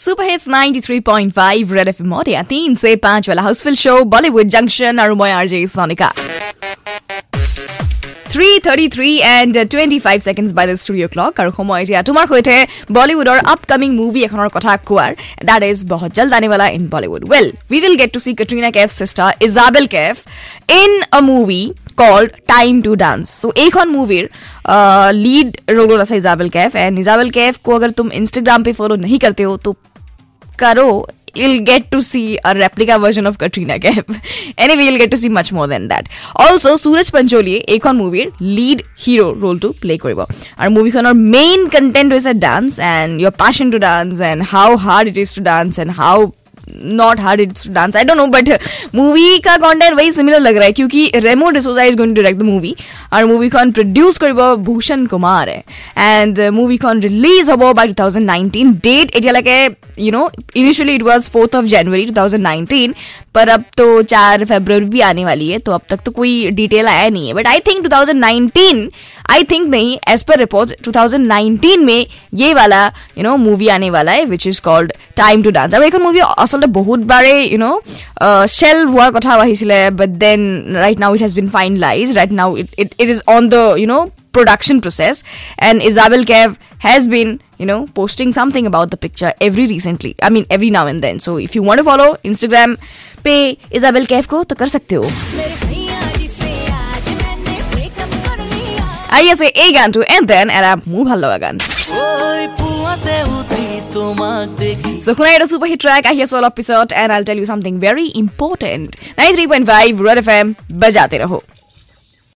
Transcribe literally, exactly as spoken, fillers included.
Super hits ninety three point five red FM और या तीन से पांच वाला हाउसफुल शो बॉलीवुड जंक्शन और मैं RJ Sonika. three thirty-three and twenty-five seconds by the studio clock और সময় এতিয়া তোমার হইতে বলিউড और अपकामिंग मूवी এখনৰ কথা কোৱাৰ दैट इज बहुत जल्द आने वाला in Bollywood. Well we will get to see Katrina Kaif sister Isabel Kaif in a movie called Time to Dance। So एक मूवीर लीड रोल है Isabelle Kaif and Isabel Kaif को अगर तुम इंस्टाग्राम पे फॉलो नहीं करते हो तो करो, you'll get to see a replica version of Katrina Kaif. Anyway, you'll get to see much more than that. Also, Sooraj Pancholi ekhon movie lead hero role to play koribo. Our movie khonor main content is a dance and your passion to dance and how hard it is to dance and how not hard it is to dance. I don't know, but movie ka content very similar lag raha hai kyunki Remo D'Souza is going to direct the movie. Our movie khon produce koribo Bhushan Kumar hai and movie khon release hobo by twenty nineteen date etia lage you know initially it was fourth of January twenty nineteen पर अब तो four फरवरी भी आने वाली है तो अब तक तो कोई डिटेल आया नहीं है but I think twenty nineteen I think नहीं as per report twenty nineteen में ये वाला यू नो मूवी आने वाला है which is called time to dance. अब एक मूवी आसलते बहुत बारे यू नो शेल हुआर कथा आहिছিলে but then right now it has been finalised right now it it it is on the you know production process and Isabelle Kaif has been you know posting something about the picture every recently I mean every now and then so if you want to follow Instagram पे Isabelle Kaif को तो कर सकते हो। आइए से ए गान to and then era मु ভাল লাগা গান So, kuna era super hit track ahiye solo episode and I'll tell you something very important ninety three point five Red F M bajate raho।